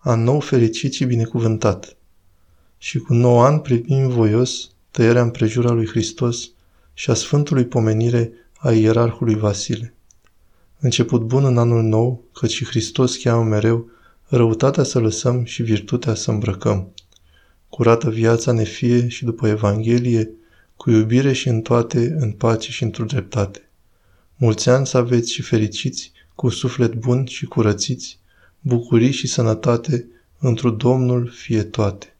an nou fericit și binecuvântat, și cu 9 ani primim voios tăierea împrejura lui Hristos și a Sfântului pomenire a ierarhului Vasile. Început bun în anul nou, căci și Hristos cheamă mereu răutatea să lăsăm și virtutea să îmbrăcăm. Curată viața ne fie și după Evanghelie, cu iubire și în toate, în pace și într-o dreptate. Mulți ani să aveți și fericiți, cu suflet bun și curățiți, bucurii și sănătate, întru Domnul fie toate.